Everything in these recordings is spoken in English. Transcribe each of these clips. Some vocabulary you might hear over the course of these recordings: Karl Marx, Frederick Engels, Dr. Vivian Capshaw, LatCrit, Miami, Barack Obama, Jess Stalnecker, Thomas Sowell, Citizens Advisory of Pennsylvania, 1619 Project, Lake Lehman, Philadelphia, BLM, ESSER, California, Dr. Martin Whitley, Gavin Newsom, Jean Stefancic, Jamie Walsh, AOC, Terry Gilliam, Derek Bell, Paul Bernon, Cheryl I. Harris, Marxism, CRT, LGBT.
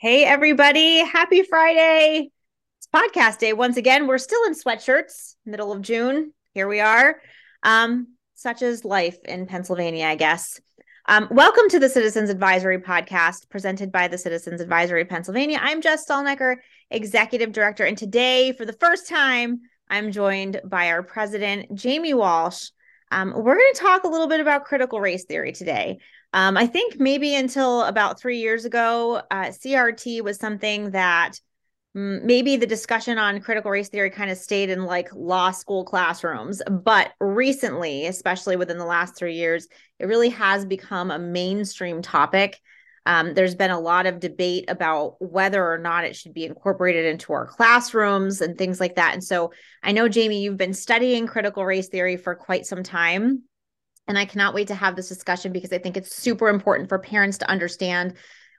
Hey, everybody. Happy Friday. It's podcast day. Once again, we're still in sweatshirts, middle of June. Here we are. Such is life in Pennsylvania, I guess. Welcome to the Citizens Advisory Podcast, presented by the Citizens Advisory of Pennsylvania. I'm Jess Stalnecker, Executive Director. And today, for the first time, I'm joined by our president, Jamie Walsh. We're going to talk a little bit about critical race theory today. I think maybe until about 3 years ago, CRT was something that maybe the discussion on critical race theory kind of stayed in like law school classrooms. But recently, especially within the last 3 years, it really has become a mainstream topic. There's been a lot of debate about whether or not it should be incorporated into our classrooms and things like that. And so I know, Jamie, you've been studying critical race theory for quite some time. And I cannot wait to have this discussion because I think it's super important for parents to understand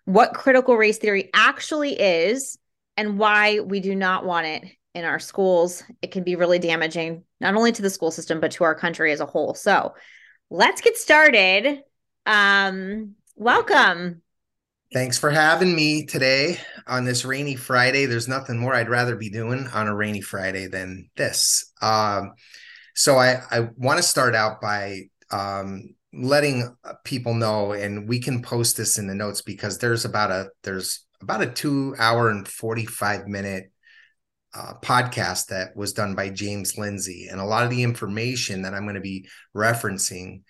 what critical race theory actually is and why we do not want it in our schools. It can be really damaging, not only to the school system, but to our country as a whole. So let's get started. Welcome. Thanks for having me today on this rainy Friday. There's nothing more I'd rather be doing on a rainy Friday than this. So I want to start out by letting people know, and we can post this in the notes because there's about a 2 hour and 45 minute podcast that was done by James Lindsay. And a lot of the information that I'm going to be referencing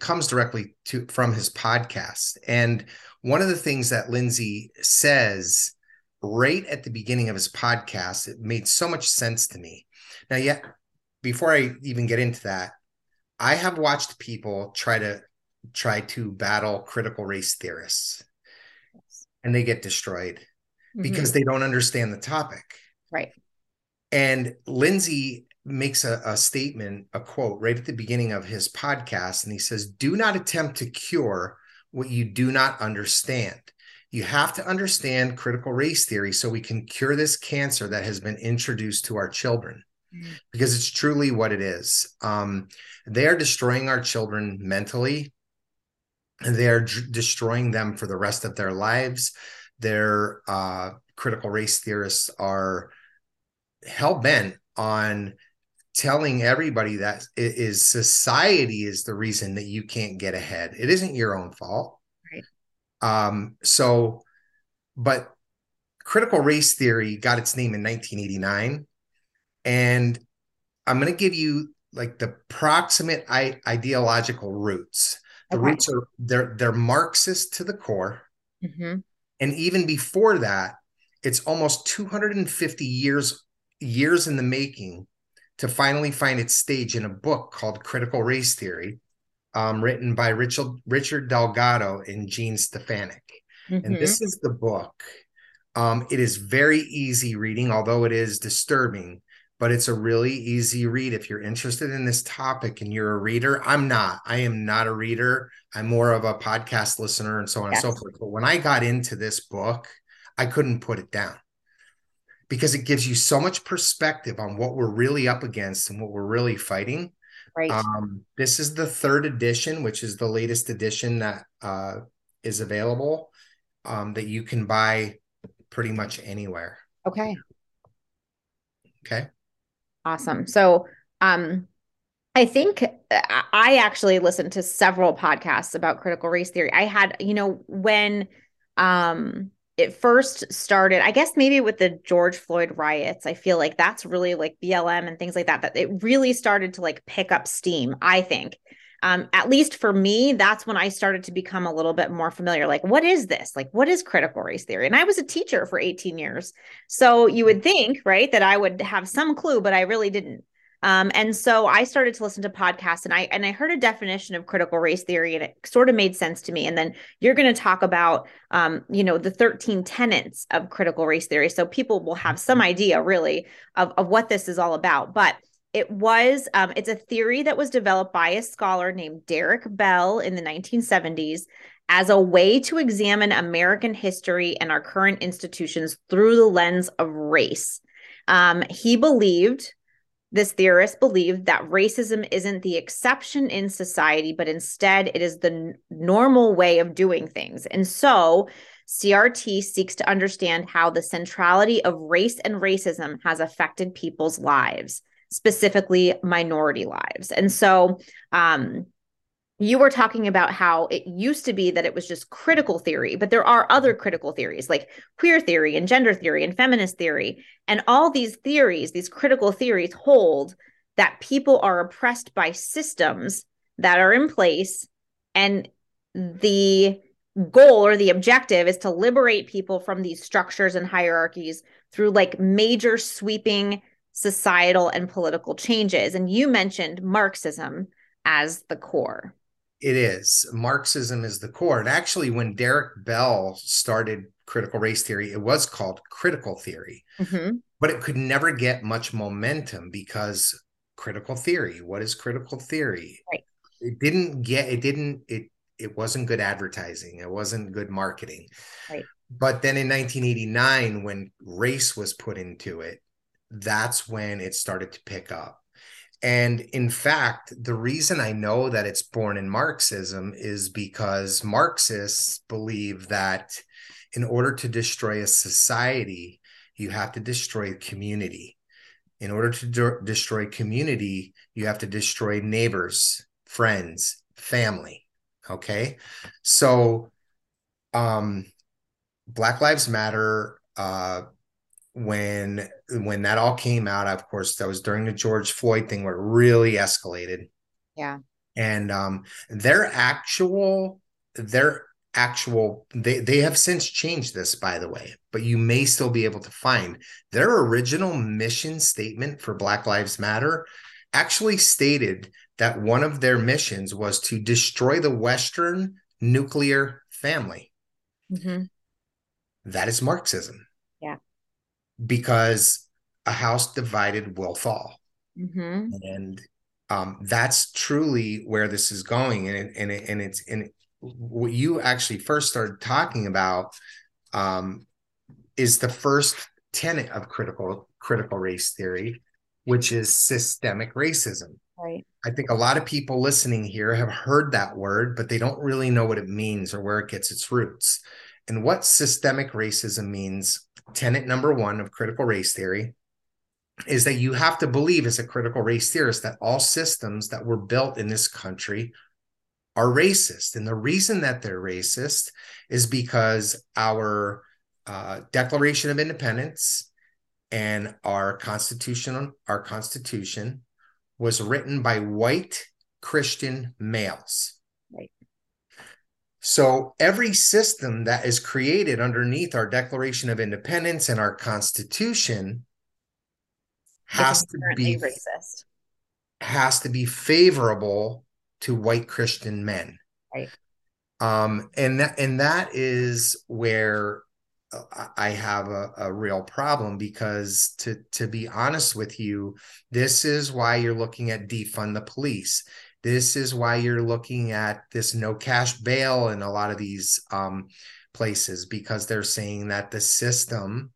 comes directly from his podcast. And one of the things that Lindsay says right at the beginning of his podcast, it made so much sense to me. Now, yeah, before I even get into that, I have watched people try to battle critical race theorists, and they get destroyed because they don't understand the topic. Right. And Lindsay makes a statement, a quote right at the beginning of his podcast. And he says, do not attempt to cure what you do not understand. You have to understand critical race theory so we can cure this cancer that has been introduced to our children, because it's truly what it is. They are destroying our children mentally, and they are destroying them for the rest of their lives. Their critical race theorists are hell-bent on telling everybody that it is society is the reason that you can't get ahead. It isn't your own fault. Right. But critical race theory got its name in 1989. And I'm going to give you like the proximate ideological roots. The roots are they're Marxist to the core. Mm-hmm. And even before that, it's almost 250 years in the making to finally find its stage in a book called Critical Race Theory, written by Richard Delgado and Jean Stefancic. Mm-hmm. And this is the book. It is very easy reading, although it is disturbing, but it's a really easy read if you're interested in this topic and you're a reader. I'm not. I am not a reader. I'm more of a podcast listener and so on and so forth. But when I got into this book, I couldn't put it down, because it gives you so much perspective on what we're really up against and what we're really fighting. Right. This is the third edition, which is the latest edition that is available, that you can buy pretty much anywhere. Okay. Awesome. So I think I actually listened to several podcasts about critical race theory. I had, when it first started, I guess maybe with the George Floyd riots, I feel like that's really like BLM and things like that it really started to like pick up steam, I think. At least for me, that's when I started to become a little bit more familiar. Like, what is this? Like, what is critical race theory? And I was a teacher for 18 years. So you would think, right, that I would have some clue, but I really didn't. And so I started to listen to podcasts, and I heard a definition of critical race theory, and it sort of made sense to me. And then you're going to talk about, the 13 tenets of critical race theory. So people will have some idea really of what this is all about. But it was, it's a theory that was developed by a scholar named Derek Bell in the 1970s as a way to examine American history and our current institutions through the lens of race. This theorist believed that racism isn't the exception in society, but instead it is the normal way of doing things. And so CRT seeks to understand how the centrality of race and racism has affected people's lives, specifically minority lives. And so you were talking about how it used to be that it was just critical theory, but there are other critical theories like queer theory and gender theory and feminist theory. And all these theories, these critical theories hold that people are oppressed by systems that are in place, and the goal or the objective is to liberate people from these structures and hierarchies through like major sweeping societal and political changes. And you mentioned Marxism as the core. It is. Marxism is the core. And actually, when Derek Bell started critical race theory, it was called critical theory, but it could never get much momentum because critical theory, what is critical theory? Right. It wasn't good advertising. It wasn't good marketing. Right. But then in 1989, when race was put into it, that's when it started to pick up. And in fact, the reason I know that it's born in Marxism is because Marxists believe that in order to destroy a society, you have to destroy community. In order to destroy community, you have to destroy neighbors, friends, family. Okay, so Black Lives Matter, when that all came out, of course, that was during the George Floyd thing where it really escalated. Yeah. And they have since changed this, by the way, but you may still be able to find their original mission statement for Black Lives Matter actually stated that one of their missions was to destroy the Western nuclear family. Mm-hmm. That is Marxism. Yeah. Because a house divided will fall. Mm-hmm. And that's truly where this is going. And what you actually first started talking about is the first tenet of critical race theory, which is systemic racism. Right. I think a lot of people listening here have heard that word, but they don't really know what it means or where it gets its roots. And what systemic racism means, tenet number one of critical race theory, is that you have to believe as a critical race theorist that all systems that were built in this country are racist. And the reason that they're racist is because our Declaration of Independence and our Constitution was written by white Christian males. Right. So every system that is created underneath our Declaration of Independence and our Constitution has to be favorable to white Christian men. Right. And that is where I have a real problem, because to be honest with you, this is why you're looking at defund the police. This is why you're looking at this no cash bail in a lot of these places, because they're saying that the system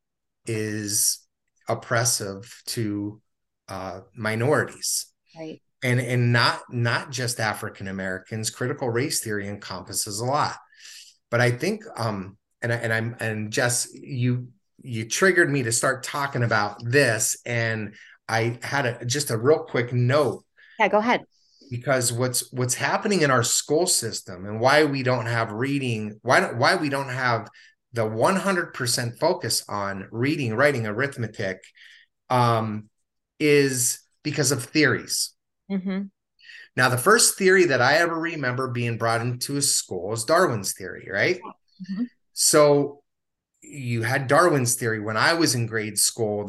is oppressive to minorities. Right. And not just African Americans. Critical race theory encompasses a lot. But I think and Jess, you triggered me to start talking about this, and I had just a real quick note. Yeah, go ahead. Because what's happening in our school system and why we don't have reading, why we don't have the 100% focus on reading, writing, arithmetic, is because of theories. Mm-hmm. Now, the first theory that I ever remember being brought into a school is Darwin's theory, right? Mm-hmm. So you had Darwin's theory when I was in grade school,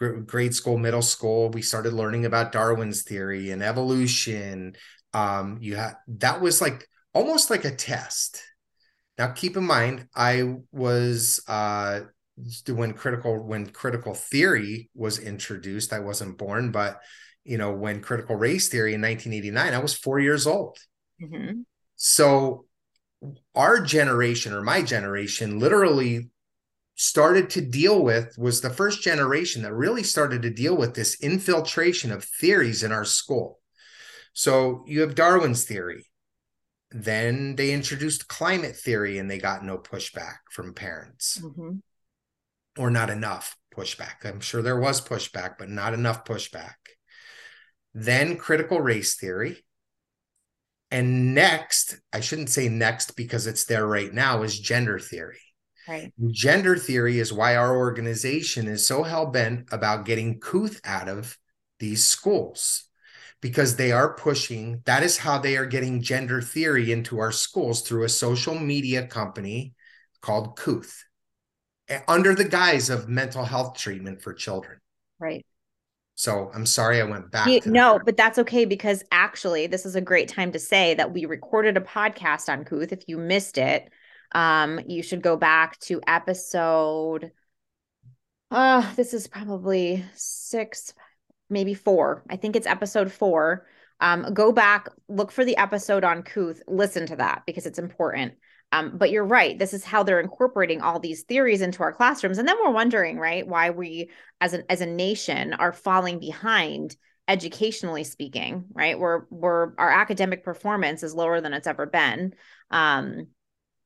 middle school, we started learning about Darwin's theory and evolution. That was like almost like a test. Now, keep in mind, I was when critical theory was introduced, I wasn't born, but when critical race theory in 1989, I was 4 years old. Mm-hmm. So our generation, or my generation, literally started to deal with, was the first generation that really started to deal with this infiltration of theories in our school. So you have Darwin's theory. Then they introduced climate theory and they got no pushback from parents, or not enough pushback. I'm sure there was pushback, but not enough pushback. Then critical race theory. And next, I shouldn't say next because it's there right now, is gender theory. Right. Gender theory is why our organization is so hell-bent about getting Cooth out of these schools, because they are pushing, that is how they are getting gender theory into our schools, through a social media company called Cooth, under the guise of mental health treatment for children. Right. So I'm sorry I went back. But that's okay, because actually this is a great time to say that we recorded a podcast on Cooth. If you missed it, you should go back to episode, this is probably 6, maybe 4. I think it's episode 4. Go back, look for the episode on Cooth, listen to that because it's important. But you're right. This is how they're incorporating all these theories into our classrooms. And then we're wondering, right, why we as a nation are falling behind educationally speaking, right? Our academic performance is lower than it's ever been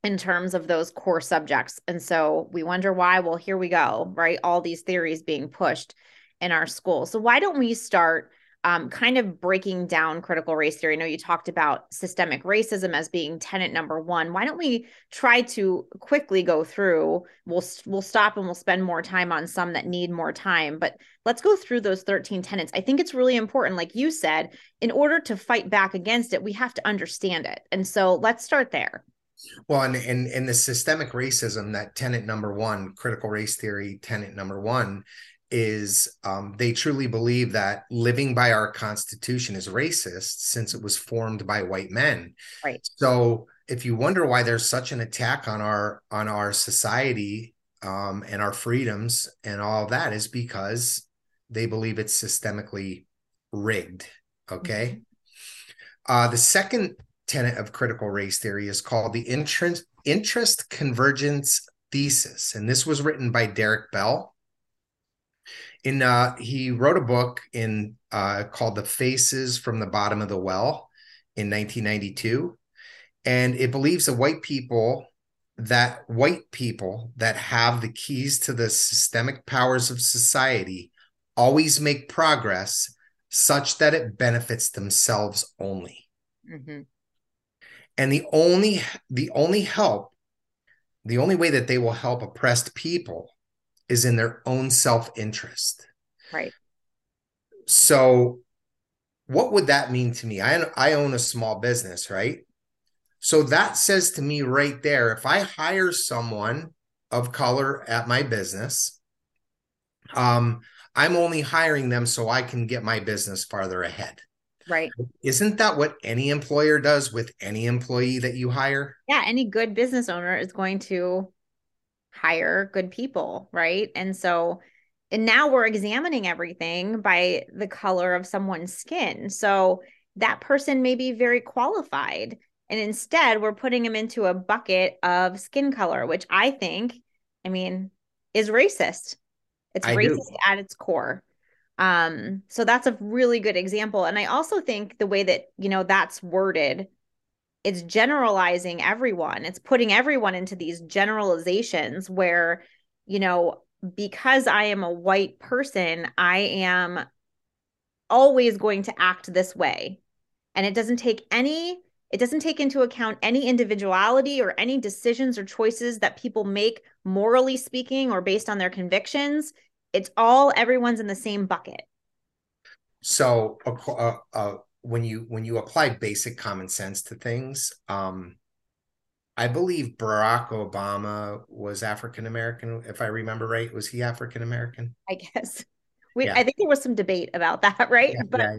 in terms of those core subjects. And so we wonder why. Well, here we go, right? All these theories being pushed in our school. So why don't we start kind of breaking down critical race theory? I know you talked about systemic racism as being tenet number one. Why don't we try to quickly go through, we'll stop and we'll spend more time on some that need more time, but let's go through those 13 tenets. I think it's really important, like you said, in order to fight back against it, we have to understand it. And so let's start there. Well, and the systemic racism, that tenet number one, critical race theory tenet number one, is they truly believe that living by our Constitution is racist since it was formed by white men. Right. So if you wonder why there's such an attack on our society and our freedoms and all that, is because they believe it's systemically rigged. Okay. Mm-hmm. The second tenet of critical race theory is called the interest convergence thesis, and this was written by Derek Bell. He wrote a book called The Faces from the Bottom of the Well in 1992, and it believes that white people that have the keys to the systemic powers of society always make progress such that it benefits themselves only. Mm-hmm. And the only way that they will help oppressed people is in their own self-interest. Right. So what would that mean to me? I own a small business, right? So that says to me right there, if I hire someone of color at my business, I'm only hiring them so I can get my business farther ahead. Right. Isn't that what any employer does with any employee that you hire? Yeah. Any good business owner is going to hire good people, right? And now we're examining everything by the color of someone's skin. So that person may be very qualified, and instead we're putting them into a bucket of skin color, which I think is racist. It's racist at its core. So that's a really good example. And I also think the way that, that's worded, it's generalizing everyone. It's putting everyone into these generalizations where, because I am a white person, I am always going to act this way. And it doesn't take into account any individuality or any decisions or choices that people make morally speaking or based on their convictions. It's all, everyone's in the same bucket. So, when you apply basic common sense to things, I believe Barack Obama was African-American, if I remember right. Was he African-American? I guess. I think there was some debate about that, right? Yeah.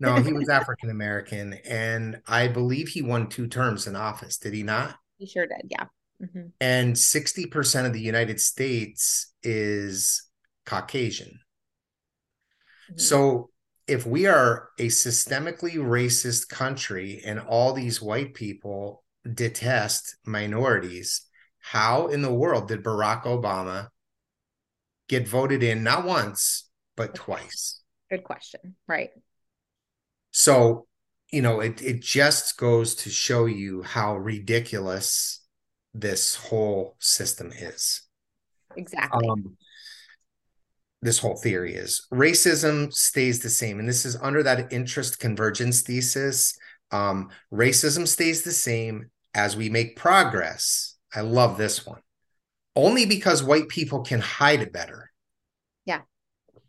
No, he was African-American. And I believe he won 2 terms in office. Did he not? He sure did, yeah. Mm-hmm. And 60% of the United States is Caucasian. Mm-hmm. So if we are a systemically racist country and all these white people detest minorities, how in the world did Barack Obama get voted in not once, but twice? Good question. Right. So you know, it just goes to show you how ridiculous this whole system is. Exactly. This whole theory is racism stays the same. And this is under that interest convergence thesis. Racism stays the same as we make progress. I love this one. Only because white people can hide it better. Yeah.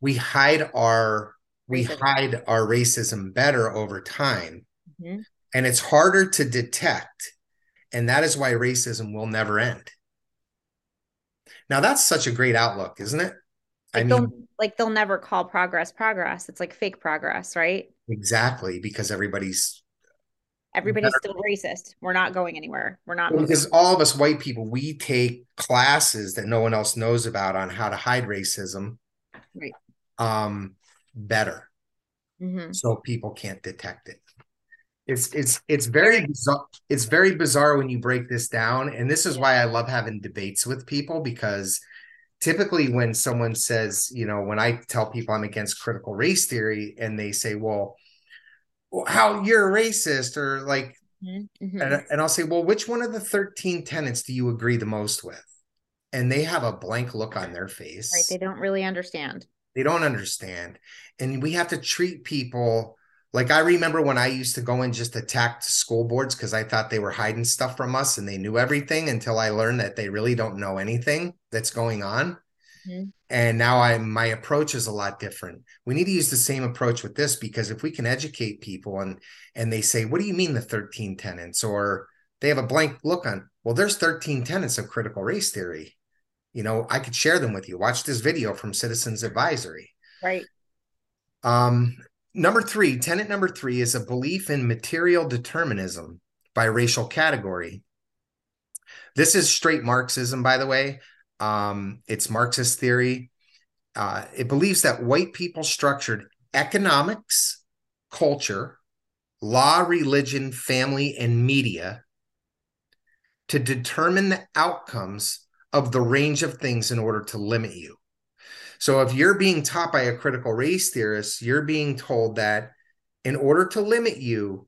We hide our racism better over time. Mm-hmm. And it's harder to detect. And that is why racism will never end. Now, that's such a great outlook, isn't it? Like, I mean, they'll never call progress. It's like fake progress, right? Exactly. Because everybody's still racist. We're not going anywhere. We're not. Well, because all of us white people, we take classes that no one else knows about on how to hide racism. Right. Better. Mm-hmm. So people can't detect it. It's very bizarre when you break this down. And this is why I love having debates with people, because typically when someone says, you know, when I tell people I'm against critical race theory and they say, well, how you're a racist, or like, mm-hmm. and I'll say, well, which one of the 13 tenets do you agree the most with? And they have a blank look on their face. Right. They don't really understand. They don't understand. And we have to treat people like, I remember when I used to go and just attack school boards because I thought they were hiding stuff from us and they knew everything, until I learned that they really don't know anything that's going on. Mm-hmm. And now my approach is a lot different. We need to use the same approach with this, because if we can educate people and they say, what do you mean the 13 tenets? Or they have a blank look on, well, there's 13 tenets of critical race theory. You know, I could share them with you. Watch this video from Citizens Advisory. Right. Tenet number three is a belief in material determinism by racial category. This is straight Marxism, by the way. It's Marxist theory. It believes that white people structured economics, culture, law, religion, family, and media to determine the outcomes of the range of things in order to limit you. So if you're being taught by a critical race theorist, you're being told that in order to limit you,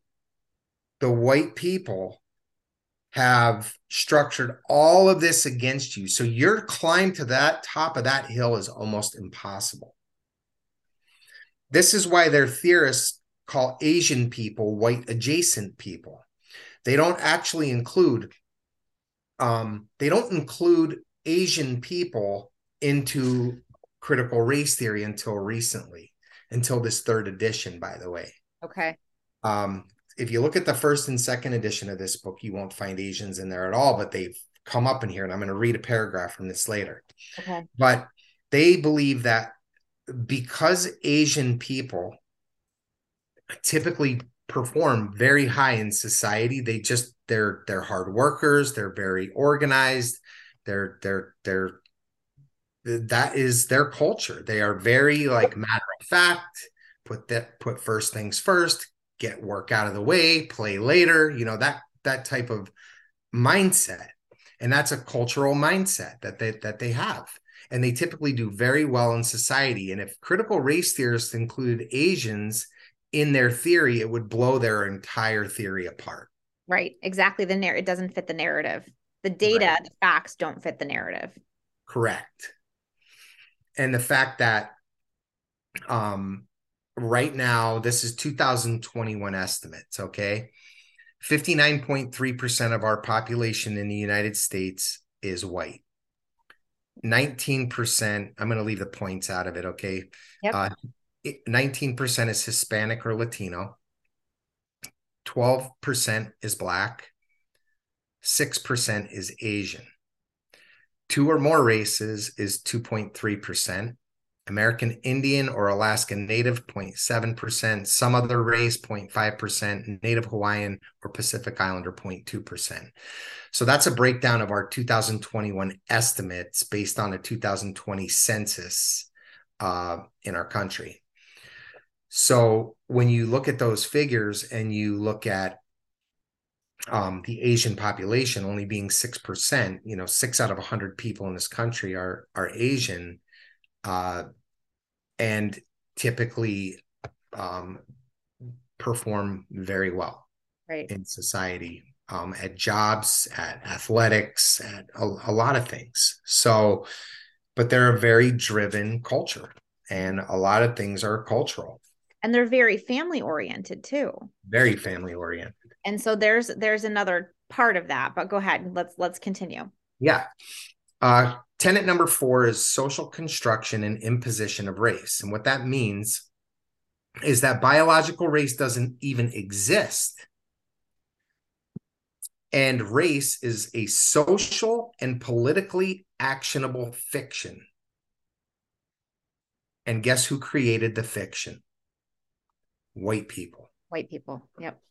the white people have structured all of this against you. So your climb to that top of that hill is almost impossible. This is why their theorists call Asian people white adjacent people. They don't actually include Asian people into critical race theory until this third edition, by the way. Okay. If you look at the first and second edition of this book, you won't find Asians in there at all, but they've come up in here, and I'm going to read a paragraph from this later. Okay. But they believe that because Asian people typically perform very high in society, they're hard workers, they're very organized, that is their culture. They are very like matter of fact, put first things first, get work out of the way, play later, you know, that type of mindset. And that's a cultural mindset that they have, and they typically do very well in society. And if critical race theorists included Asians in their theory, it would blow their entire theory apart. Right. Exactly. It doesn't fit the narrative. The data, right. The facts don't fit the narrative. Correct. And the fact that right now, this is 2021 estimates. Okay. 59.3% of our population in the United States is white. 19%. I'm going to leave the points out of it. Okay. Yep. 19% is Hispanic or Latino, 12% is Black, 6% is Asian. Two or more races is 2.3%, American Indian or Alaskan Native 0.7%, some other race 0.5%, Native Hawaiian or Pacific Islander 0.2%. So that's a breakdown of our 2021 estimates based on a 2020 census in our country. So when you look at those figures and you look at the Asian population only being 6%, you know, 6 out of 100 people in this country are Asian. And typically perform very well in society, at jobs, at athletics, at a lot of things. So, but they're a very driven culture, and a lot of things are cultural. And they're very family oriented too. Very family oriented. And so there's another part of that, but go ahead and let's continue. Yeah. Tenet number 4 is social construction and imposition of race. And what that means is that biological race doesn't even exist. And race is a social and politically actionable fiction. And guess who created the fiction? White people. White people. Yep.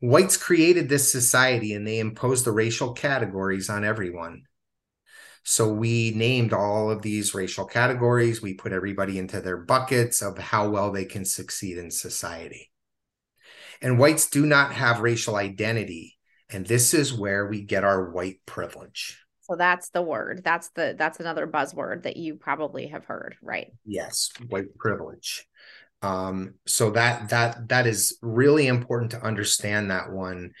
Whites created this society, and they imposed the racial categories on everyone. So we named all of these racial categories. We put everybody into their buckets of how well they can succeed in society. And whites do not have racial identity. And this is where we get our white privilege. So that's the word. That's another buzzword that you probably have heard, right? Yes, white privilege. So that is really important to understand that one,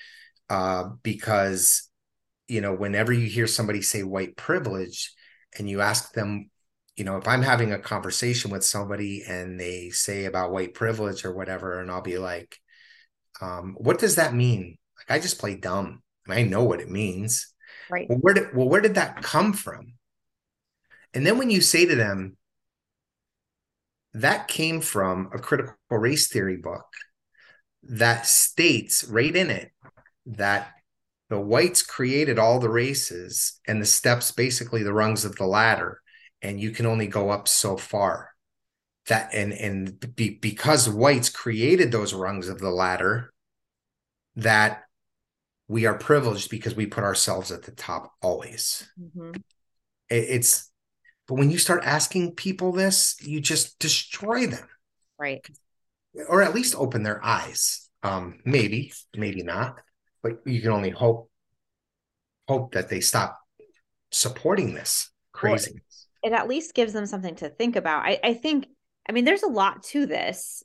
because you know, whenever you hear somebody say white privilege and you ask them, you know, if I'm having a conversation with somebody and they say about white privilege or whatever, and I'll be like, what does that mean? Like, I just play dumb and I know what it means. Right. Well, where did that come from? And then when you say to them, that came from a critical race theory book that states right in it that the whites created all the races and the steps, basically the rungs of the ladder, and you can only go up so far. That because whites created those rungs of the ladder, that we are privileged because we put ourselves at the top always. Mm-hmm. But when you start asking people this, you just destroy them, right? Or at least open their eyes. Maybe not. But you can only hope that they stop supporting this craziness. It at least gives them something to think about. I think there's a lot to this.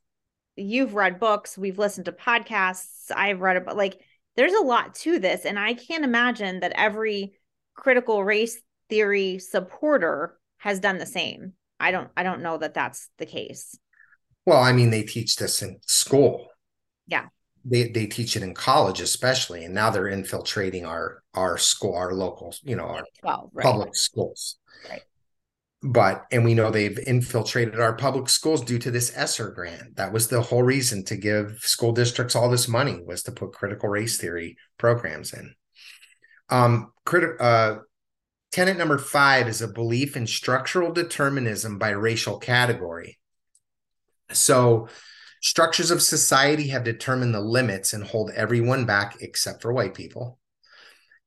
You've read books. We've listened to podcasts. I've read about, like, there's a lot to this. And I can't imagine that every critical race theory supporter has done the same. I don't know that that's the case. Well, I mean, they teach this in school. Yeah. They teach it in college, especially, and now they're infiltrating our school, our local, public schools. Right. And we know they've infiltrated our public schools due to this ESSER grant. That was the whole reason to give school districts all this money, was to put critical race theory programs in. Tenet number 5 is a belief in structural determinism by racial category. So structures of society have determined the limits and hold everyone back except for white people.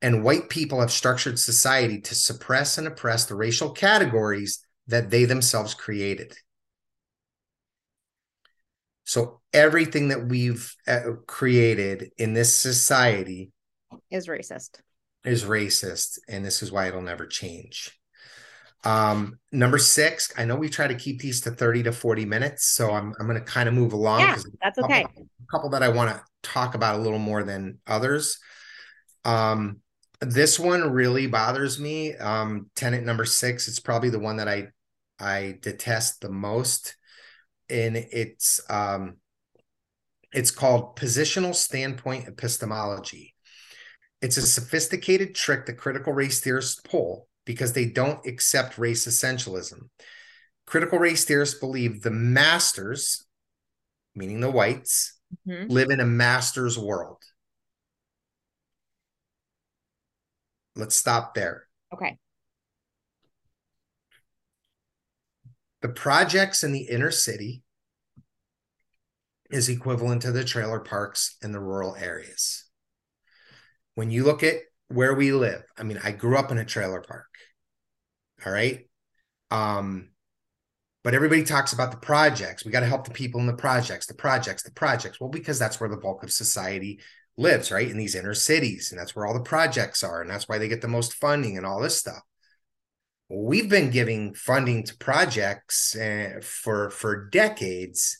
And white people have structured society to suppress and oppress the racial categories that they themselves created. So everything that we've created in this society is racist. And this is why it'll never change. Number 6, I know we try to keep these to 30 to 40 minutes, so I'm going to kind of move along. Yeah, that's okay. A couple that I want to talk about a little more than others. This one really bothers me. Tenet number 6, it's probably the one that I detest the most. And it's called positional standpoint epistemology. It's a sophisticated trick the critical race theorists pull, because they don't accept race essentialism. Critical race theorists believe the masters, meaning the whites, live in a master's world. Let's stop there. Okay. The projects in the inner city is equivalent to the trailer parks in the rural areas. When you look at where we live, I mean, I grew up in a trailer park. All right. But everybody talks about the projects. We got to help the people in the projects, Well, because that's where the bulk of society lives, right? In these inner cities. And that's where all the projects are. And that's why they get the most funding and all this stuff. Well, we've been giving funding to projects for decades.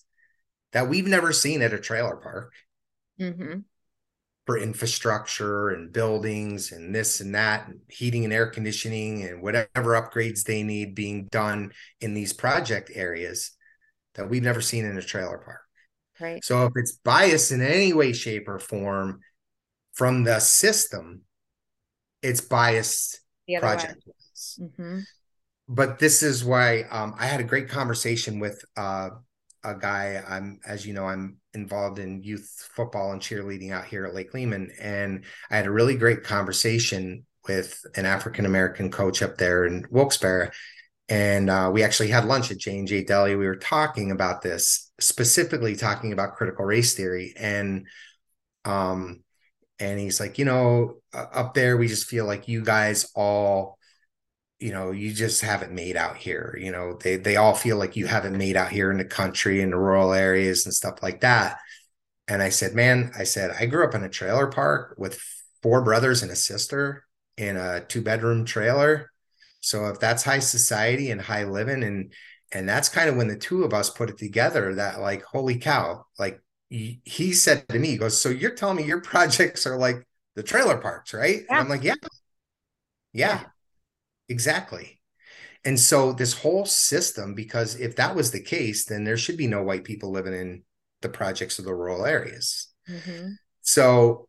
that we've never seen at a trailer park for infrastructure and buildings and this and that, and heating and air conditioning and whatever upgrades they need being done in these project areas that we've never seen in a trailer park. Right. So if it's biased in any way, shape, or form from the system, it's biased project-wise. But this is why I had a great conversation with a guy. As you know, I'm involved in youth football and cheerleading out here at Lake Lehman. And I had a really great conversation with an African-American coach up there in Wilkes-Barre. And we actually had lunch at J&J Deli. We were talking about this, specifically talking about critical race theory. And he's like, you know, up there, we just feel like you guys all, you know, you just haven't made out here. You know, they all feel like you haven't made out here in the country, in the rural areas and stuff like that. And I said, man, I grew up in a trailer park with four brothers and a sister in a 2-bedroom trailer. So if that's high society and high living, and that's kind of when the two of us put it together, that like, holy cow, like he said to me, he goes, so you're telling me your projects are like the trailer parks, right? Yeah. And I'm like, yeah, exactly. And so this whole system, because if that was the case, then there should be no white people living in the projects of the rural areas. So,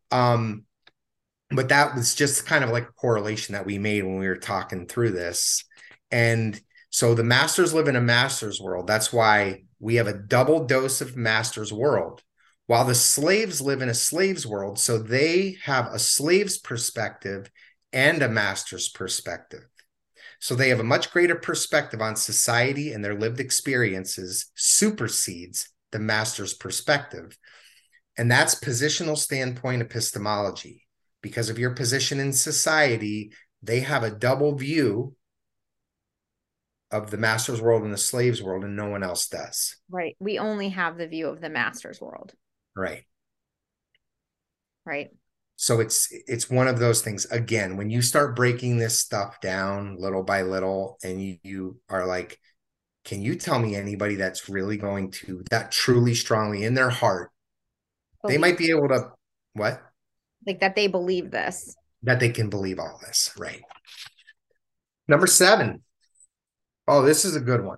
but that was just kind of like a correlation that we made when we were talking through this. And so the masters live in a master's world. That's why we have a double dose of master's world, while the slaves live in a slave's world. So they have a slave's perspective and a master's perspective. So they have a much greater perspective on society, and their lived experiences supersedes the master's perspective. And that's positional standpoint epistemology. Because of your position in society, they have a double view of the master's world and the slave's world, and no one else does. Right. We only have the view of the master's world. Right. Right. So it's one of those things. Again, when you start breaking this stuff down little by little, and you are like, can you tell me anybody that's really going to, that truly strongly in their heart, believe, they might be able to, what? Like that they believe this. That they can believe all this. Right. Number 7. Oh, this is a good one.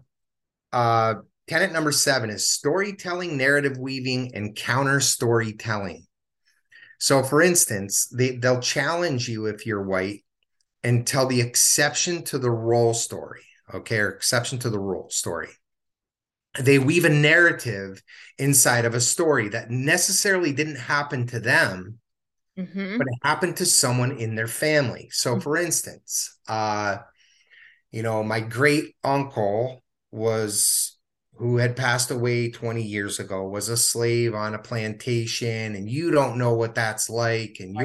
Tenet number 7 is storytelling, narrative weaving, and counter storytelling. So for instance, they'll challenge you if you're white and tell the exception to the rule story. Okay. Or exception to the rule story. They weave a narrative inside of a story that necessarily didn't happen to them. But it happened to someone in their family. So for instance, you know, my great uncle who had passed away 20 years ago, was a slave on a plantation, and you don't know what that's like. And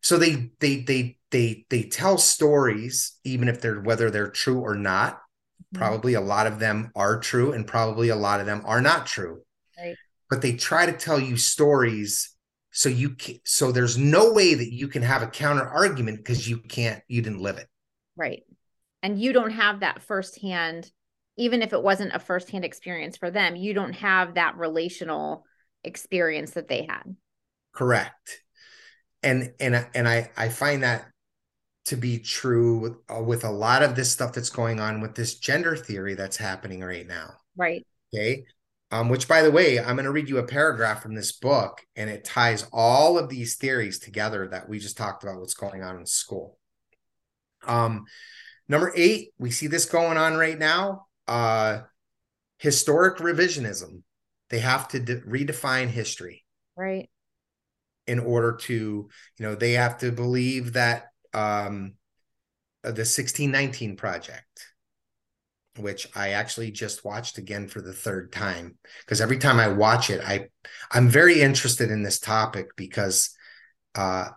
so they tell stories, even if whether they're true or not. Probably a lot of them are true, and probably a lot of them are not true. Right. But they try to tell you stories. So there's no way that you can have a counter argument, because you didn't live it. Right. And you don't have that firsthand, even if it wasn't a firsthand experience for them, you don't have that relational experience that they had. Correct. And I find that to be true with a lot of this stuff that's going on with this gender theory that's happening right now. Right. Okay. Which, by the way, I'm going to read you a paragraph from this book, and it ties all of these theories together that we just talked about, what's going on in school. Number 8, we see this going on right now. Historic revisionism. They have to redefine history. Right. In order to, they have to believe that the 1619 Project, which I actually just watched again for the 3rd time, because every time I watch it, I'm very interested in this topic, because I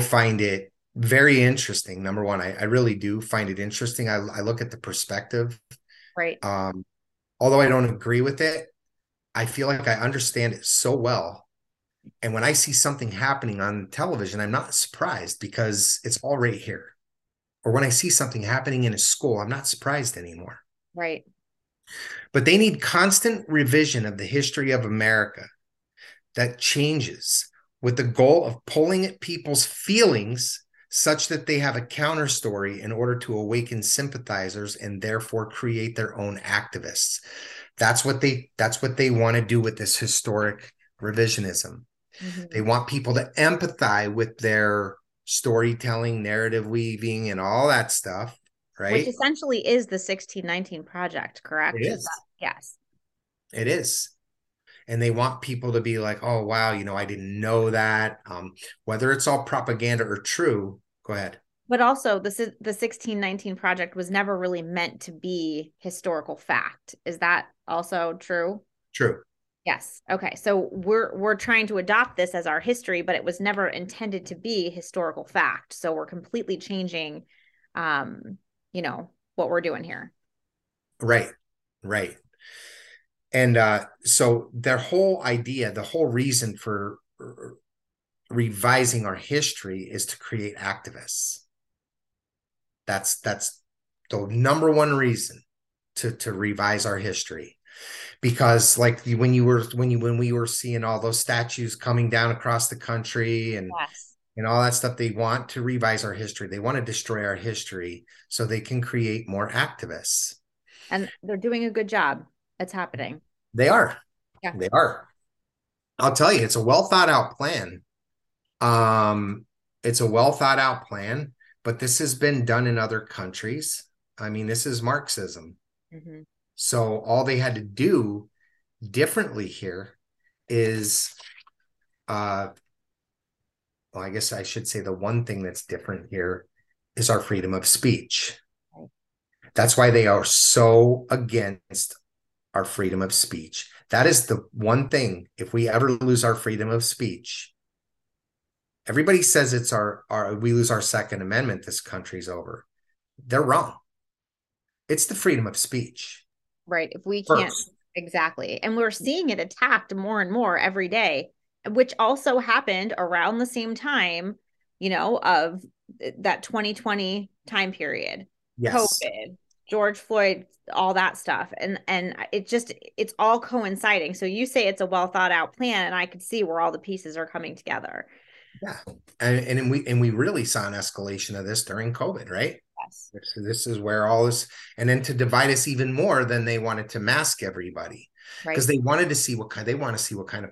find it very interesting. Number one, I really do find it interesting. I look at the perspective. Right. Although I don't agree with it, I feel like I understand it so well. And when I see something happening on television, I'm not surprised, because it's all right here. Or when I see something happening in a school, I'm not surprised anymore. Right. But they need constant revision of the history of America that changes with the goal of pulling at people's feelings such that they have a counter story in order to awaken sympathizers and therefore create their own activists. That's what they want to do with this historic revisionism. Mm-hmm. They want people to empathize with their storytelling, narrative weaving, and all that stuff, right? Which essentially is the 1619 Project, correct? It is. Yes. It is. And they want people to be like, oh, wow, I didn't know that. Whether it's all propaganda or true, go ahead. But also, the 1619 Project was never really meant to be historical fact. Is that also true? True. Yes. Okay. So we're trying to adopt this as our history, but it was never intended to be historical fact. So we're completely changing, what we're doing here. Right. Right. And so their whole idea, the whole reason for revising our history is to create activists. That's the number one reason to revise our history, because when we were seeing all those statues coming down across the country and yes. and all that stuff, they want to revise our history. They want to destroy our history so they can create more activists. And they're doing a good job. It's happening. They are. Yeah. They are. I'll tell you, it's a well thought out plan. It's a well thought out plan, but this has been done in other countries. I mean, this is Marxism. Mm-hmm. So all they had to do differently here is, I guess I should say the one thing that's different here is our freedom of speech. Right. That's why they are so against our freedom of speech. That is the one thing. If we ever lose our freedom of speech, everybody says it's we lose our Second Amendment, this country's over. They're wrong. It's the freedom of speech. Right. If we can't. Exactly. And we're seeing it attacked more and more every day, which also happened around the same time, of that 2020 time period. Yes. COVID. George Floyd, all that stuff. And it's all coinciding. So you say it's a well thought out plan, and I could see where all the pieces are coming together. Yeah. And we really saw an escalation of this during COVID, right? Yes. This is where all this, and then to divide us even more than they wanted to mask everybody, because right. They wanted to see what kind of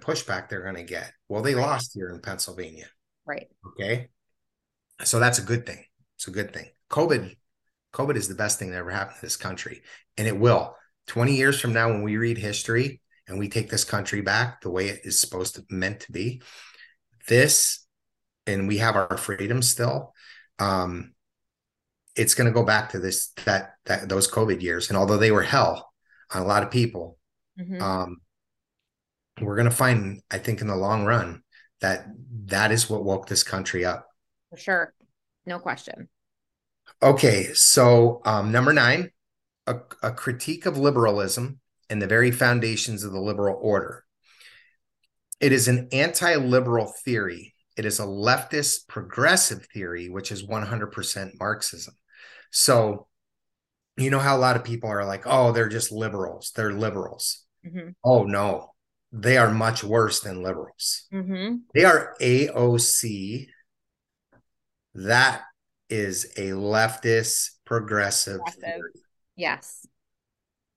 pushback they're going to get. Well, they right. lost here in Pennsylvania. Right. Okay. So that's a good thing. It's a good thing. COVID is the best thing that ever happened to this country. And it will. 20 years from now, when we read history and we take this country back the way it is meant to be, this, and we have our freedom still, it's going to go back to this, those COVID years. And although they were hell on a lot of people, mm-hmm. We're going to find, I think in the long run, that is what woke this country up. For sure. No question. Okay, so number 9, a critique of liberalism and the very foundations of the liberal order. It is an anti-liberal theory. It is a leftist progressive theory, which is 100% Marxism. So you know how a lot of people are like, oh, they're just liberals. They're liberals. Mm-hmm. Oh, no. They are much worse than liberals. Mm-hmm. They are AOC. That is a leftist progressive theory. Yes.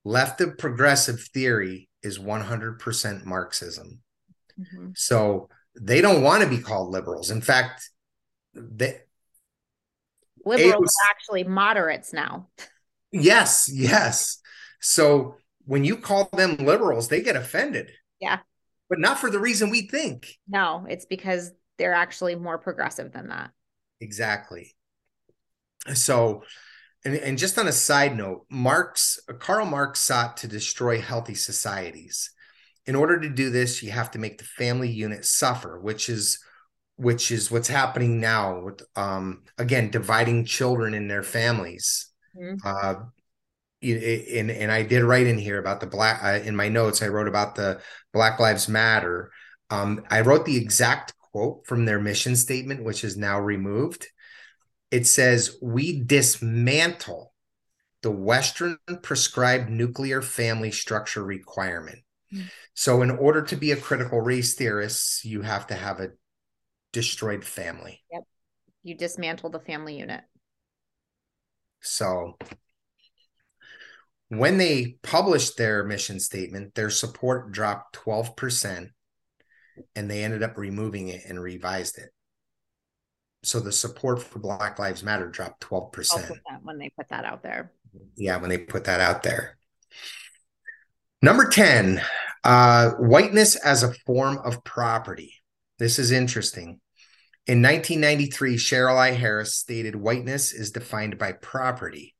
Left of progressive theory is 100% Marxism. Mm-hmm. So they don't want to be called liberals. In fact, liberals are actually moderates now. Yes, yes. So when you call them liberals, they get offended. Yeah. But not for the reason we think. No, it's because they're actually more progressive than that. Exactly. So, and just on a side note, Karl Marx sought to destroy healthy societies. In order to do this, you have to make the family unit suffer, which is what's happening now with, again, dividing children in their families. Mm-hmm. And I did write in here about the in my notes, I wrote about the Black Lives Matter. I wrote the exact quote from their mission statement, which is now removed. It says, we dismantle the Western prescribed nuclear family structure requirement. So in order to be a critical race theorist, you have to have a destroyed family. Yep. You dismantle the family unit. So when they published their mission statement, their support dropped 12%, and they ended up removing it and revised it. So the support for Black Lives Matter dropped 12%. When they put that out there. Yeah, when they put that out there. Number 10, whiteness as a form of property. This is interesting. In 1993, Cheryl I. Harris stated whiteness is defined by property,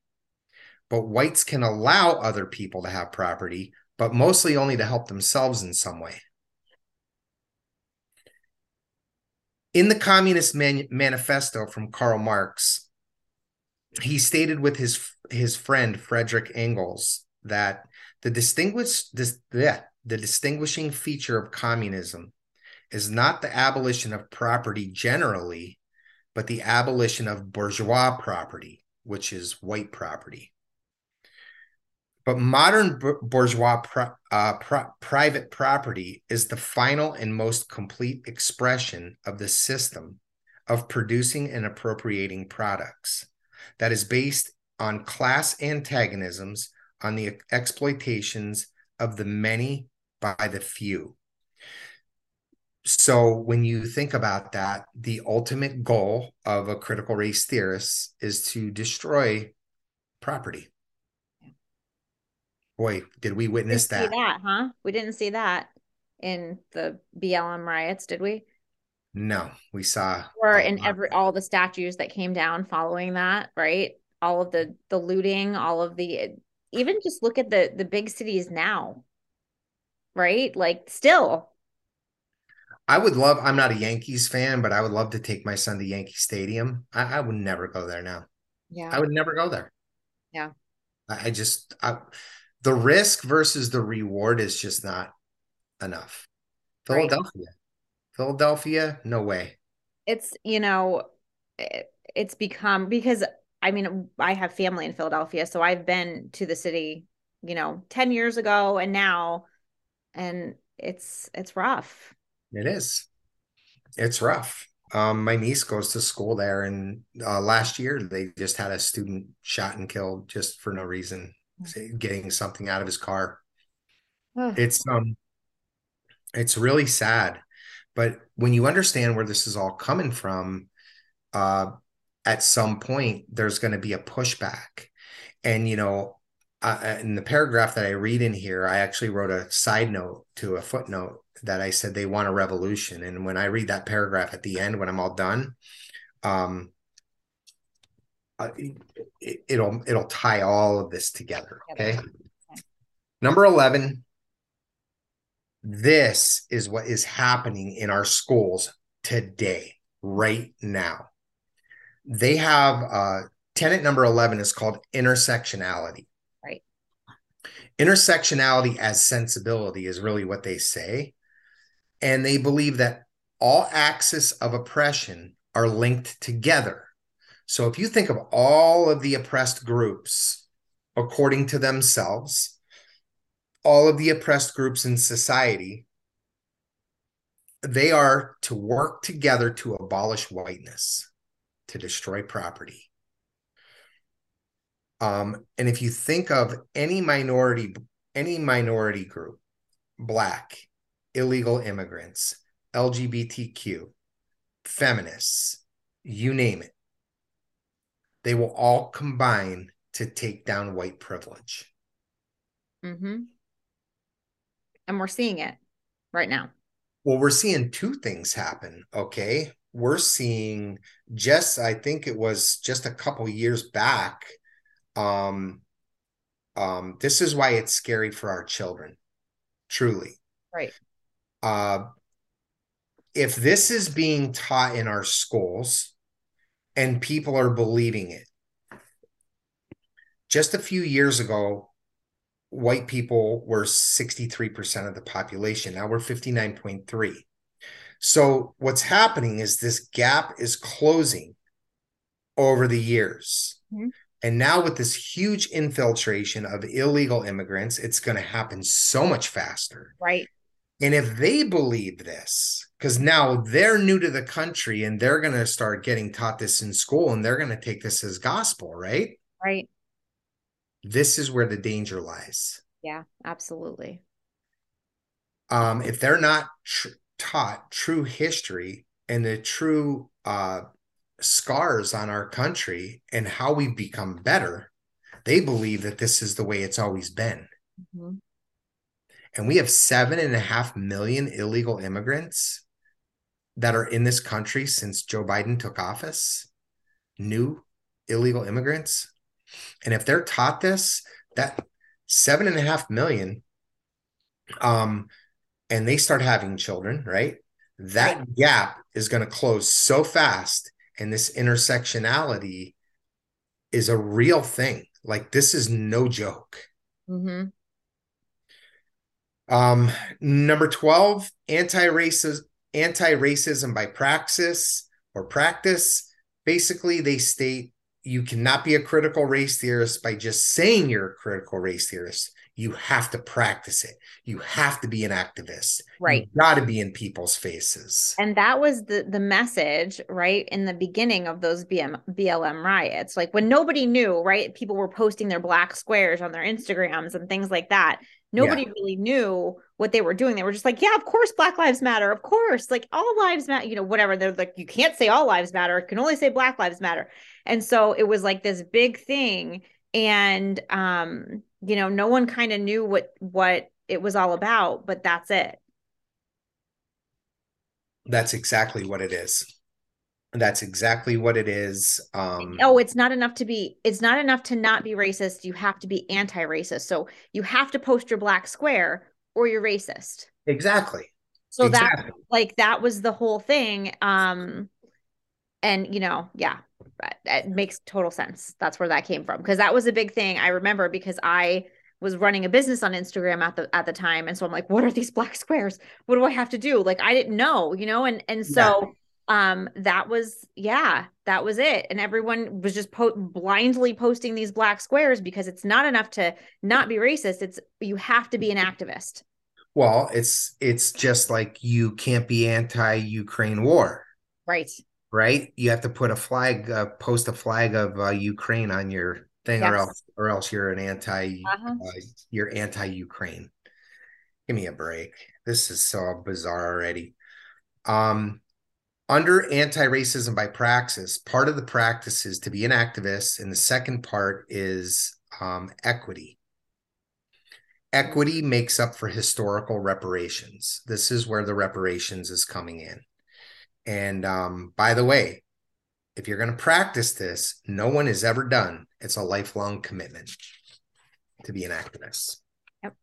but whites can allow other people to have property, but mostly only to help themselves in some way. In the Communist Manifesto from Karl Marx, he stated with his friend Frederick Engels that the distinguishing feature of communism is not the abolition of property generally, but the abolition of bourgeois property, which is white property. But modern bourgeois private property is the final and most complete expression of the system of producing and appropriating products that is based on class antagonisms, on the exploitations of the many by the few. So when you think about that, the ultimate goal of a critical race theorist is to destroy property. Boy, did we witness that. We didn't see that in the BLM riots, did we? No, we saw. Or in all the statues that came down following that, right? All of the looting, all of the, even just look at the big cities now, right? Like still. I'm not a Yankees fan, but I would love to take my son to Yankee Stadium. I would never go there now. Yeah. I would never go there. Yeah. The risk versus the reward is just not enough. Philadelphia, no way. It's, it's become, because I mean, I have family in Philadelphia, so I've been to the city, 10 years ago and now, and it's rough. It is. It's rough. My niece goes to school there, and last year they just had a student shot and killed just for no reason. Getting something out of his car. It's really sad, but when you understand where this is all coming from, at some point there's going to be a pushback. And in the paragraph that I read in here, I actually wrote a side note to a footnote that I said they want a revolution. And when I read that paragraph at the end, when I'm all done, it'll tie all of this together. Okay. Number 11. This is what is happening in our schools today, right now. They have tenet number 11 is called intersectionality. Right. Intersectionality as sensibility is really what they say. And they believe that all axes of oppression are linked together. So if you think of all of the oppressed groups according to themselves, all of the oppressed groups in society, they are to work together to abolish whiteness, to destroy property. And if you think of any minority group, Black, illegal immigrants, LGBTQ, feminists, you name it, they will all combine to take down white privilege. Mm-hmm. And we're seeing it right now. Well, we're seeing two things happen, okay? We're seeing I think it was just a couple years back. This is why it's scary for our children, truly. Right. If this is being taught in our schools, and people are believing it. Just a few years ago, white people were 63% of the population. Now we're 59.3%. So what's happening is this gap is closing over the years. Mm-hmm. And now with this huge infiltration of illegal immigrants, it's going to happen so much faster. Right. And if they believe this, because now they're new to the country and they're going to start getting taught this in school and they're going to take this as gospel, right? Right. This is where the danger lies. Yeah, absolutely. If they're not taught true history and the true scars on our country and how we've become better, they believe that this is the way it's always been. Mm-hmm. And we have 7.5 million illegal immigrants that are in this country since Joe Biden took office, new illegal immigrants. And if they're taught this, that 7.5 million, and they start having children, right? That gap is going to close so fast. And this intersectionality is a real thing. Like, this is no joke. Mm-hmm. Number 12, anti-racism by praxis or practice. Basically, they state you cannot be a critical race theorist by just saying you're a critical race theorist. You have to practice it. You have to be an activist. Right. You got to be in people's faces. And that was the message, right, in the beginning of those BLM riots. Like, when nobody knew, right, people were posting their black squares on their Instagrams and things like that. Nobody really knew what they were doing. They were just like, yeah, of course, Black Lives Matter. Of course, like, all lives matter, you know, whatever. They're like, you can't say all lives matter. You can only say Black Lives Matter. And so it was like this big thing. And, you know, no one kind of knew what it was all about, but that's it. That's exactly what it is. That's exactly what it is. It's not enough to be, it's not enough to not be racist. You have to be anti-racist. So you have to post your black square or you're racist. Exactly. So exactly. That was the whole thing. And you know, yeah, it makes total sense. That's where that came from. Cause that was a big thing. I remember because I was running a business on Instagram at the time. And so I'm like, what are these black squares? What do I have to do? Like, I didn't know, you know? And so, that was it. And everyone was just blindly posting these black squares because it's not enough to not be racist. It's, you have to be an activist. Well, it's just like, you can't be anti-Ukraine war. Right. Right. You have to put a flag, post a flag of Ukraine on your thing, yes. or else you're an you're anti-Ukraine. Give me a break. This is so bizarre already. Under anti-racism by praxis, part of the practice is to be an activist, and the second part is equity. Equity makes up for historical reparations. This is where the reparations is coming in. And by the way, if you're going to practice this, no one is ever done. It's a lifelong commitment to be an activist. Yep.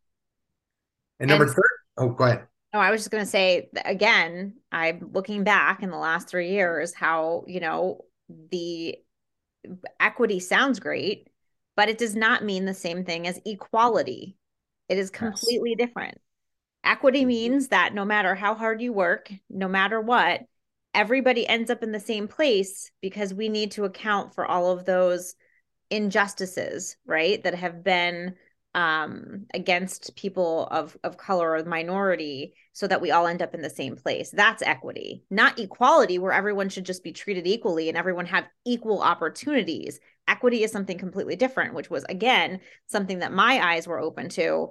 And number third, go ahead. No, I was just going to say, again, I'm looking back in the last 3 years, how, you know, the equity sounds great, but it does not mean the same thing as equality. It is completely different. Equity means that no matter how hard you work, no matter what, everybody ends up in the same place because we need to account for all of those injustices, right, that have been against people of color or minority, so that we all end up in the same place. That's equity, not equality, where everyone should just be treated equally and everyone have equal opportunities. Equity is something completely different, which was, again, something that my eyes were open to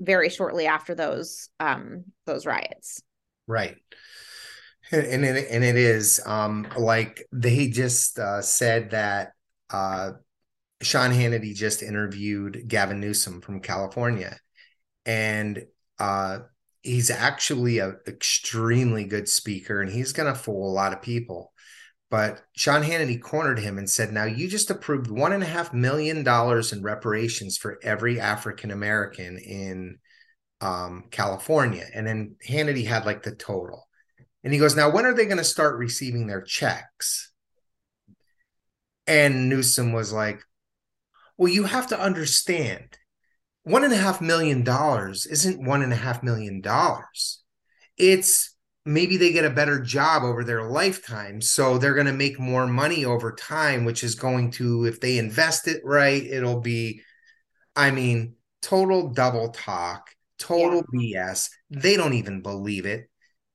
very shortly after those riots. Right. And it is like they just said that Sean Hannity just interviewed Gavin Newsom from California, and he's actually an extremely good speaker, and he's going to fool a lot of people. But Sean Hannity cornered him and said, now you just approved $1.5 million in reparations for every African-American in California. And then Hannity had like the total. And he goes, now, when are they going to start receiving their checks? And Newsom was like, well, you have to understand, $1.5 million isn't $1.5 million. It's maybe they get a better job over their lifetime. So they're going to make more money over time, which is going to, if they invest it right, it'll be, I mean, total double talk, total BS. They don't even believe it.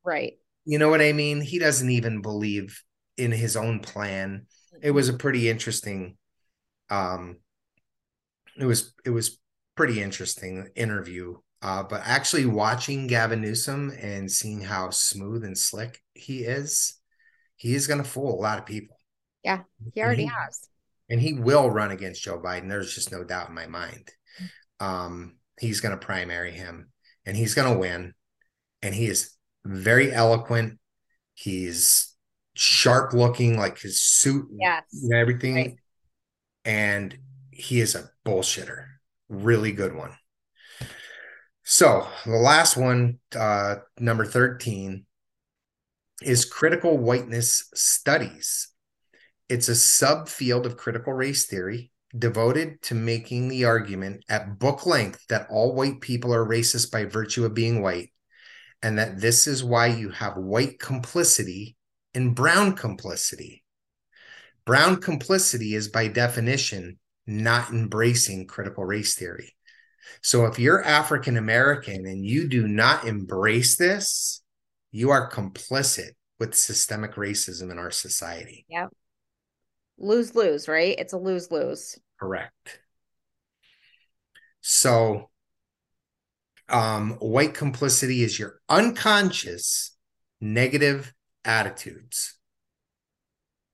Right. You know what I mean? He doesn't even believe in his own plan. It was a pretty interesting, it was pretty interesting interview. But actually watching Gavin Newsom and seeing how smooth and slick he is going to fool a lot of people. Yeah, he already has. And he will run against Joe Biden. There's just no doubt in my mind. He's going to primary him and he's going to win. And he is very eloquent. He's sharp looking, like his suit and everything. Right. And he is a bullshitter. Really good one. So the last one, number 13, is critical whiteness studies. It's a subfield of critical race theory devoted to making the argument at book length that all white people are racist by virtue of being white, and that this is why you have white complicity and brown complicity. Brown complicity is by definition not embracing critical race theory. So if you're African American and you do not embrace this, you are complicit with systemic racism in our society. Yeah. Lose-lose, right? It's a lose-lose. Correct. So white complicity is your unconscious negative attitudes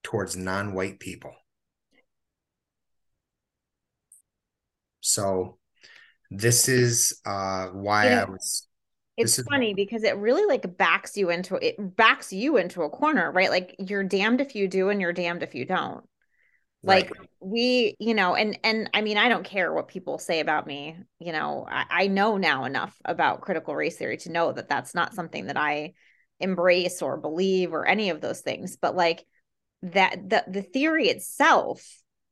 towards non-white people. So this is why I was. It's funny because it really like backs you into a corner, right? Like you're damned if you do and you're damned if you don't. Like we, you know, and I mean, I don't care what people say about me. You know, I know now enough about critical race theory to know that that's not something that I embrace or believe or any of those things. But like that, the theory itself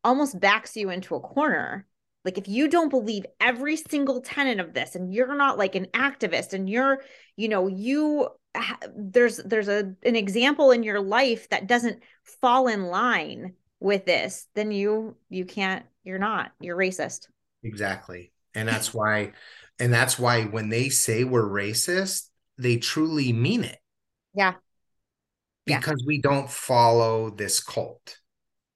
almost backs you into a corner. Like if you don't believe every single tenet of this and you're not like an activist and you're, you know, there's an example in your life that doesn't fall in line with this, then you're racist. Exactly. And that's why when they say we're racist, they truly mean it. Yeah. Because we don't follow this cult.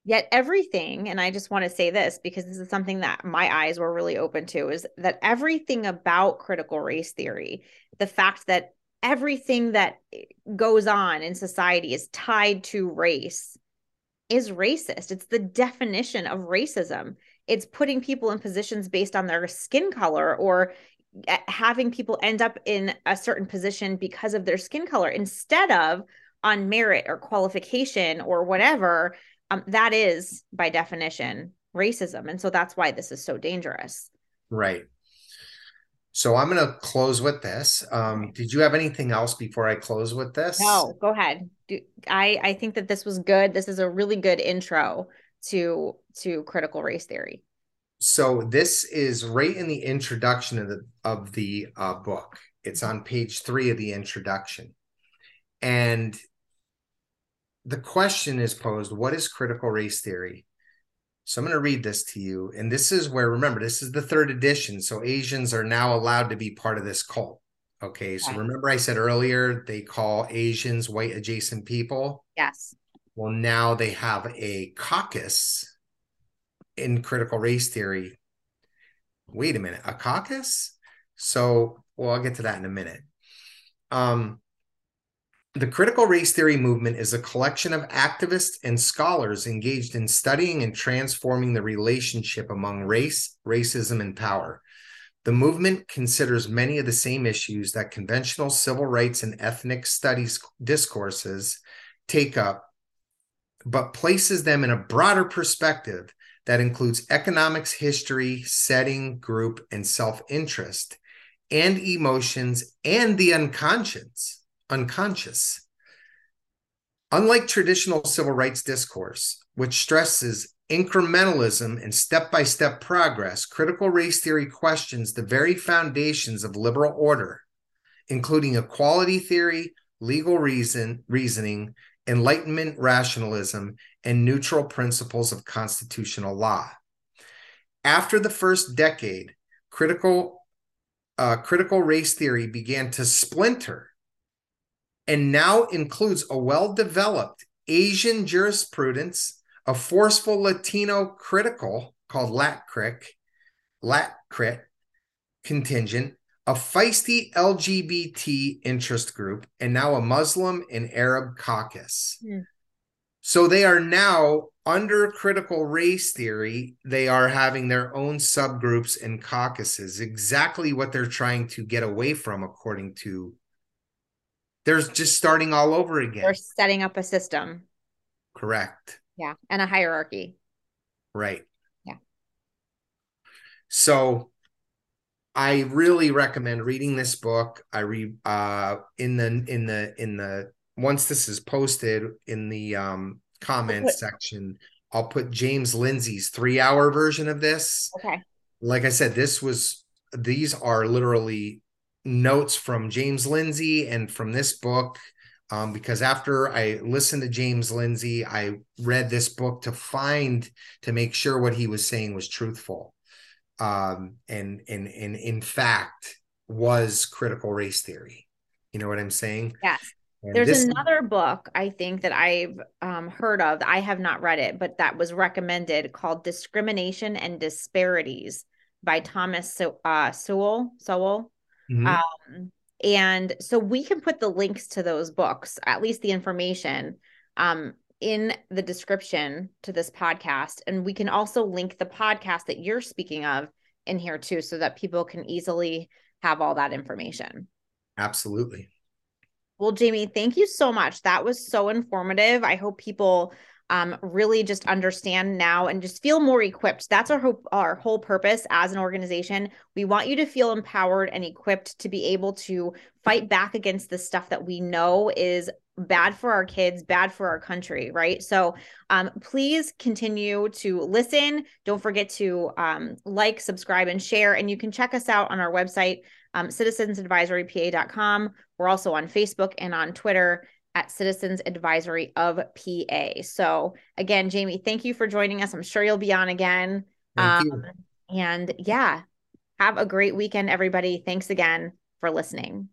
Yet everything, and I just want to say this because this is something that my eyes were really open to, is that everything about critical race theory, the fact that everything that goes on in society is tied to race, is racist. It's the definition of racism. It's putting people in positions based on their skin color or having people end up in a certain position because of their skin color instead of on merit or qualification or whatever. That is, by definition, racism. And so that's why this is so dangerous. Right. So I'm going to close with this. Did you have anything else before I close with this? No, go ahead. I think that this was good. This is a really good intro to critical race theory. So this is right in the introduction of the book. It's on page 3 of the introduction. And the question is posed, what is critical race theory? So I'm going to read this to you. And this is where, remember, this is the 3rd edition. So Asians are now allowed to be part of this cult. Okay. So remember I said earlier, they call Asians white adjacent people. Yes. Well, now they have a caucus in critical race theory. Wait a minute, a caucus? So, well, I'll get to that in a minute. The critical race theory movement is a collection of activists and scholars engaged in studying and transforming the relationship among race, racism, and power. The movement considers many of the same issues that conventional civil rights and ethnic studies discourses take up, but places them in a broader perspective that includes economics, history, setting, group, and self-interest, and emotions, and the unconscious. Unlike traditional civil rights discourse, which stresses incrementalism and step-by-step progress, critical race theory questions the very foundations of liberal order, including equality theory, legal reasoning, Enlightenment rationalism, and neutral principles of constitutional law. After the first decade, critical race theory began to splinter and now includes a well-developed Asian jurisprudence, a forceful Latino critical called LatCrit contingent, a feisty LGBT interest group, and now a Muslim and Arab caucus. Yeah. So they are now under critical race theory. They are having their own subgroups and caucuses, exactly what they're trying to get away from, according to. They're just starting all over again. They're setting up a system. Correct. Yeah. And a hierarchy. Right. Yeah. So I really recommend reading this book. I read in the once this is posted in the comments section, I'll put James Lindsay's 3-hour version of this. Okay. Like I said, these are literally notes from James Lindsay and from this book, because after I listened to James Lindsay, I read this book to make sure what he was saying was truthful. And in fact was critical race theory. You know what I'm saying? Yes. And there's another book I think that I've heard of. I have not read it, but that was recommended, called Discrimination and Disparities by Thomas Sowell. Mm-hmm. And so we can put the links to those books, at least the information, in the description to this podcast. And we can also link the podcast that you're speaking of in here too, so that people can easily have all that information. Absolutely. Well, Jamie, thank you so much. That was so informative. I hope people really just understand now and just feel more equipped. That's our whole purpose as an organization. We want you to feel empowered and equipped to be able to fight back against the stuff that we know is bad for our kids, bad for our country, right? So please continue to listen. Don't forget to like, subscribe, and share. And you can check us out on our website, citizensadvisorypa.com. We're also on Facebook and on Twitter at Citizens Advisory of PA. So again, Jamie, thank you for joining us. I'm sure you'll be on again. And yeah, have a great weekend, everybody. Thanks again for listening.